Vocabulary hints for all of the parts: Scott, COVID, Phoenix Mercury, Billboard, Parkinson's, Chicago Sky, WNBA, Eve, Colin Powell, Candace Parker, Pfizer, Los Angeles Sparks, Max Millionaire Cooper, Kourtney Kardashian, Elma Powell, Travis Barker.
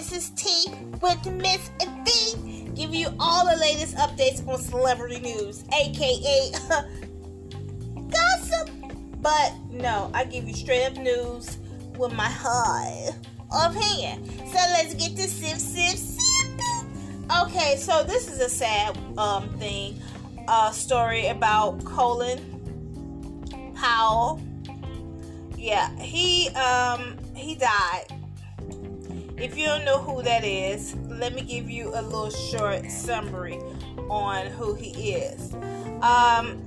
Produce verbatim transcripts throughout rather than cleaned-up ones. Missus T with Miss D, giving you all the latest updates on celebrity news, aka gossip. But no, I give you straight up news with my heart up here. So let's get to sip, sip, sip. Okay, so this is a sad um thing, uh, story about Colin Powell. Yeah, he um he died. If you don't know who that is, let me give you a little short summary on who he is. Um,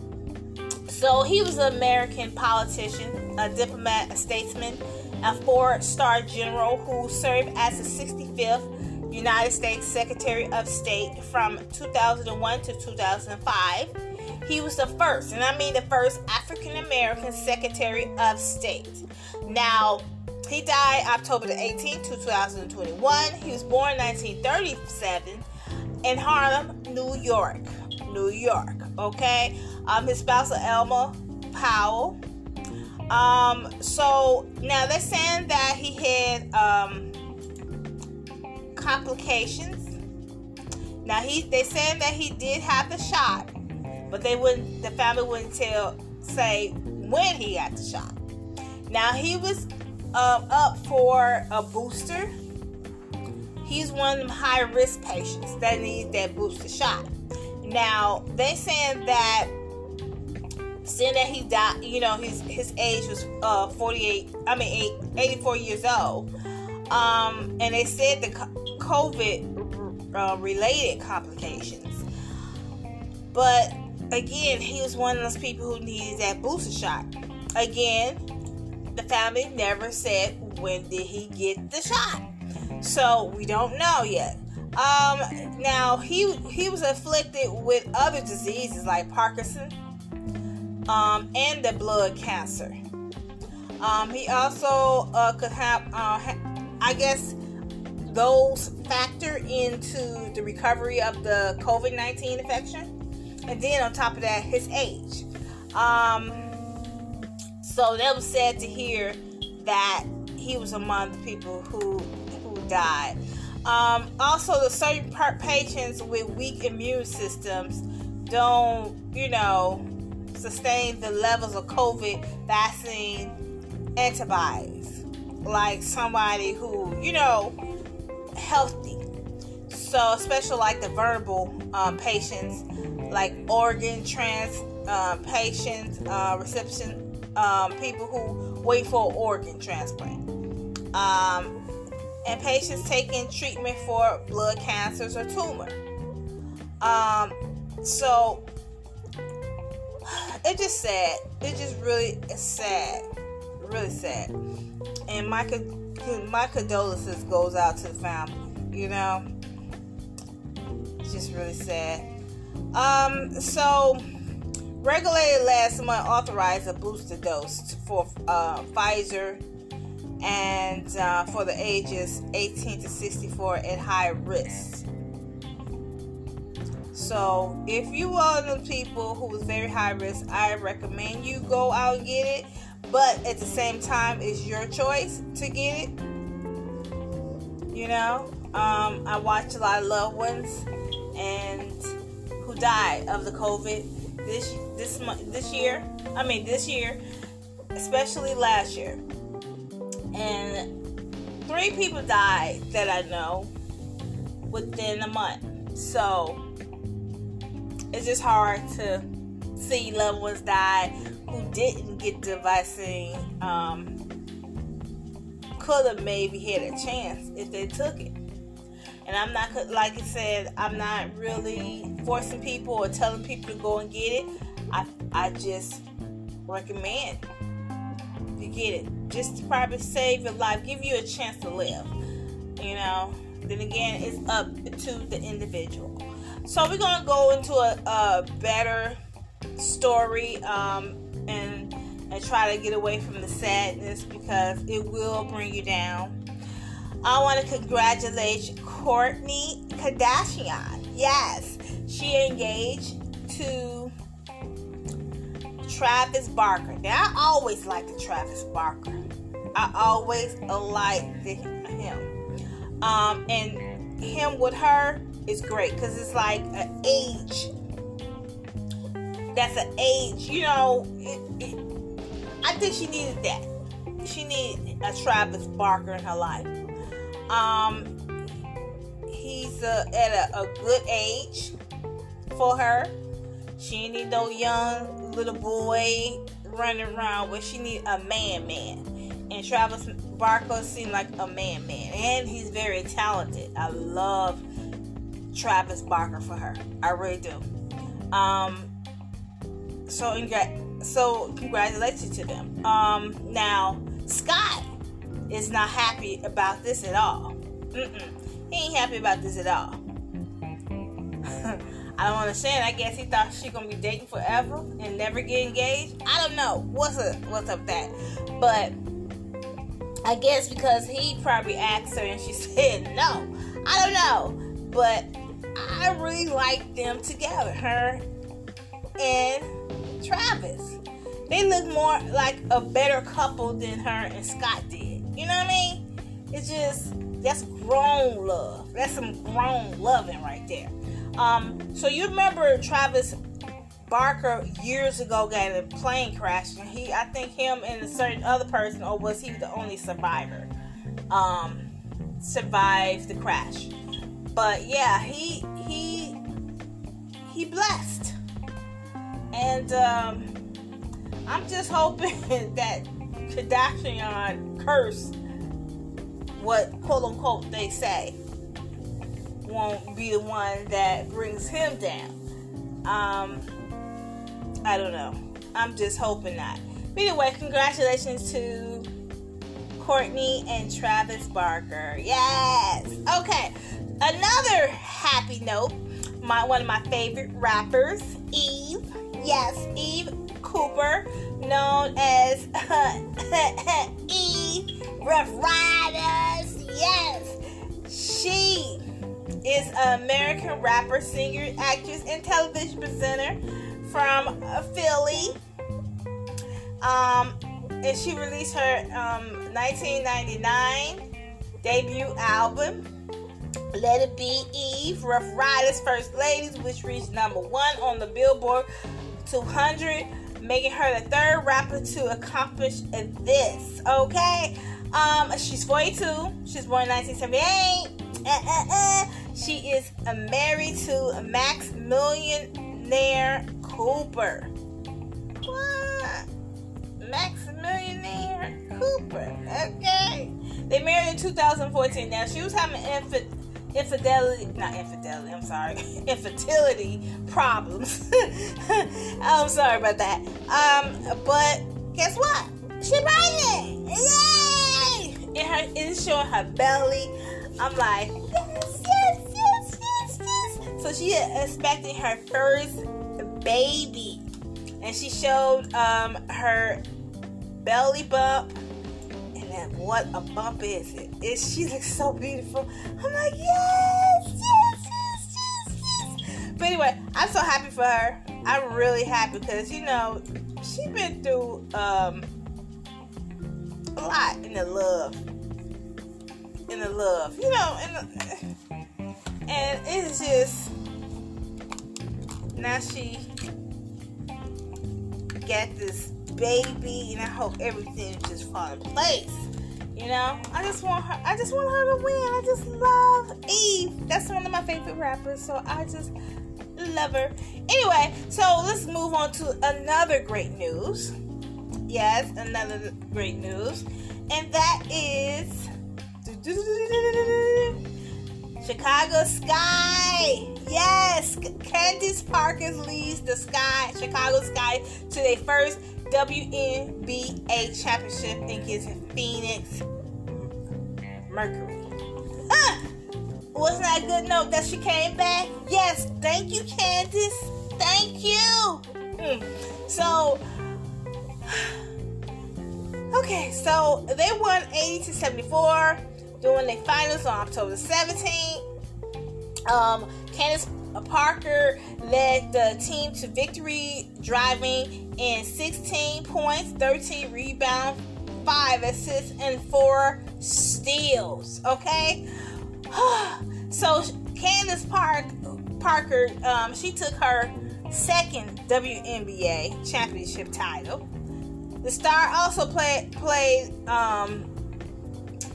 so he was an American politician, a diplomat, a statesman, a four-star general who served as the sixty-fifth United States Secretary of State from two thousand one to two thousand five. He was the first, and I mean the first African-American Secretary of State. Now, he died October the eighteenth, two thousand twenty-one. He was born in nineteen thirty-seven in Harlem, New York. New York, okay? Um, his spouse is Elma Powell. Um, so, now they're saying that he had um, complications. Now, he they're saying that he did have the shot, but they wouldn't, the family wouldn't tell, say when he got the shot. Now he was um, up for a booster. He's one of them high risk patients that needs that booster shot. Now they saying that, seeing that he died, you know, his his age was uh, forty-eight. I mean, eighty-four years old. Um, and they said the COVID uh, related complications, but again, he was one of those people who needed that booster shot. Again, the family never said when did he get the shot, so we don't know yet. Um, now he he was afflicted with other diseases like Parkinson's um, and the blood cancer. Um, he also uh, could have, uh, ha- I guess, those factor into the recovery of the COVID nineteen infection. And then on top of that, his age. Um, so that was sad to hear that he was among the people who who died. Um, also, the certain patients with weak immune systems don't, you know, sustain the levels of COVID vaccine antibodies like somebody who, you know, healthy. So especially like the verbal um, patients, like organ trans uh, patients, uh, reception um, people who wait for an organ transplant, um, and patients taking treatment for blood cancers or tumor. Um, so it's just sad. It just really is sad, really sad. And my my condolences goes out to the family. You know, it's just really sad. Um, so, regulated last month authorized a booster dose for uh, Pfizer and uh, for the ages eighteen to sixty-four at high risk. So, if you are the people who is very high risk, I recommend you go out and get it. But at the same time, it's your choice to get it. You know, um, I watch a lot of loved ones and died of the COVID this this month this year I mean this year, especially last year, and three people died that I know within a month. So it's just hard to see loved ones die who didn't get the vaccine, um could have maybe had a chance if they took it. And I'm not, like I said, I'm not really forcing people or telling people to go and get it. I I just recommend you get it. Just to probably save your life, give you a chance to live. You know, then again, it's up to the individual. So we're going to go into a, a better story um, and, and try to get away from the sadness because it will bring you down. I want to congratulate Kourtney Kardashian. Yes, she engaged to Travis Barker. Now, I always liked the Travis Barker. I always liked him. um, and him with her is great, because it's like an age, that's an age, you know, it, it, I think she needed that. She needed a Travis Barker in her life. Um, he's uh, at a, a good age for her. She need no young little boy running around, but she need a man man. And Travis Barker seemed like a man man. And he's very talented. I love Travis Barker for her. I really do. Um, so, so congratulations to them. Um, now, Scott is not happy about this at all. Mm-mm. He ain't happy about this at all. I don't understand. I guess he thought she gonna be dating forever and never get engaged. I don't know what's up, what's up that, but I guess because he probably asked her and she said no. I don't know, but I really like them together, her and Travis. They look more like a better couple than her and Scott did. You know what I mean? It's just, that's grown love. That's some grown loving right there. Um, so you remember Travis Barker years ago got in a plane crash, and he, I think him and a certain other person, or was he the only survivor, um, survived the crash. But yeah, he, he, he blessed. And, um, I'm just hoping that Kardashian curse, what quote unquote they say, won't be the one that brings him down. Um, I don't know. I'm just hoping not. But anyway, congratulations to Kourtney and Travis Barker. Yes. Okay. Another happy note. My one of my favorite rappers, Eve. Yes, Eve Cooper, known as uh, Eve Rough Riders. Yes, she is an American rapper, singer, actress, and television presenter from Philly. Um, and she released her um, nineteen ninety-nine debut album, Let It Be Eve, Rough Riders, First Ladies, which reached number one on the Billboard two hundred. Making her the third rapper to accomplish this, okay? Um, she's forty-two. She's born in nineteen seventy-eight. Uh, uh, uh. She is married to Max Millionaire Cooper. What? Max Millionaire Cooper, okay. They married in two thousand fourteen. Now, she was having infant... infidelity, not infidelity, I'm sorry, infertility problems. I'm sorry about that. Um, but guess what? She pregnant! Yay! It her, it's showing her belly. I'm like, yes, yes, yes, yes, yes. So she is expecting her first baby, and she showed um her belly bump. And what a bump is it? Is she looks so beautiful? I'm like, yes, yes, yes, yes, yes. But anyway, I'm so happy for her. I'm really happy because, you know, she's been through um, a lot in the love, in the love, you know, in the, and it's just now she got this baby, and I hope everything just falls in place. You know, I just want her. I just want her to win. I just love Eve. That's one of my favorite rappers, so I just love her. Anyway, so let's move on to another great news. Yes, another great news, and that is Chicago Sky. Yes, Candace Parker leads the Sky, Chicago Sky, to their first W N B A championship against Phoenix Mercury. Huh. Wasn't that a good note that she came back? Yes, thank you, Candace. Thank you. Mm. So, okay, so they won eighty to seventy-four, doing the finals on October seventeenth. Um, Candace Parker led the team to victory, driving in sixteen points, thirteen rebounds, five assists, and four steals. Okay? So Candace Park, Parker, um, she took her second W N B A championship title. The star also played played um,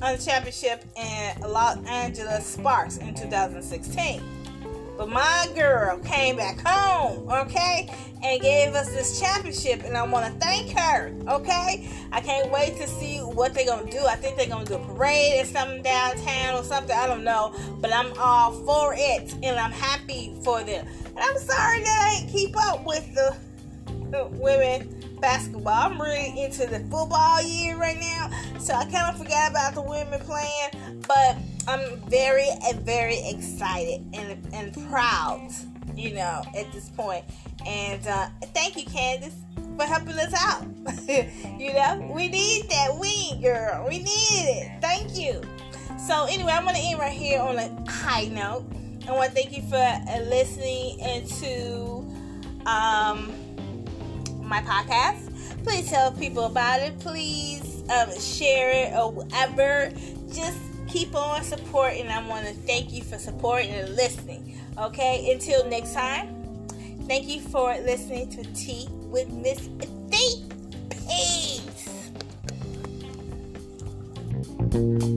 on the championship in Los Angeles Sparks in two thousand sixteen. But my girl came back home, okay, and gave us this championship, and I want to thank her, okay? I can't wait to see what they're going to do. I think they're going to do a parade or something downtown or something. I don't know, but I'm all for it, and I'm happy for them. And I'm sorry that I didn't keep up with the, the women basketball. I'm really into the football year right now, so I kind of forgot about the women playing, but I'm very, very excited and, and proud, you know, at this point. And uh, thank you, Candace, for helping us out. You know, we need that win, girl. We needed it. Thank you. So, anyway, I'm going to end right here on a high note. I want to thank you for uh, listening into um, my podcast. Please tell people about it. Please um, share it or whatever. Just keep on supporting. I want to thank you for supporting and listening. Okay, until next time. Thank you for listening to Tea with Miss Thee. Peace.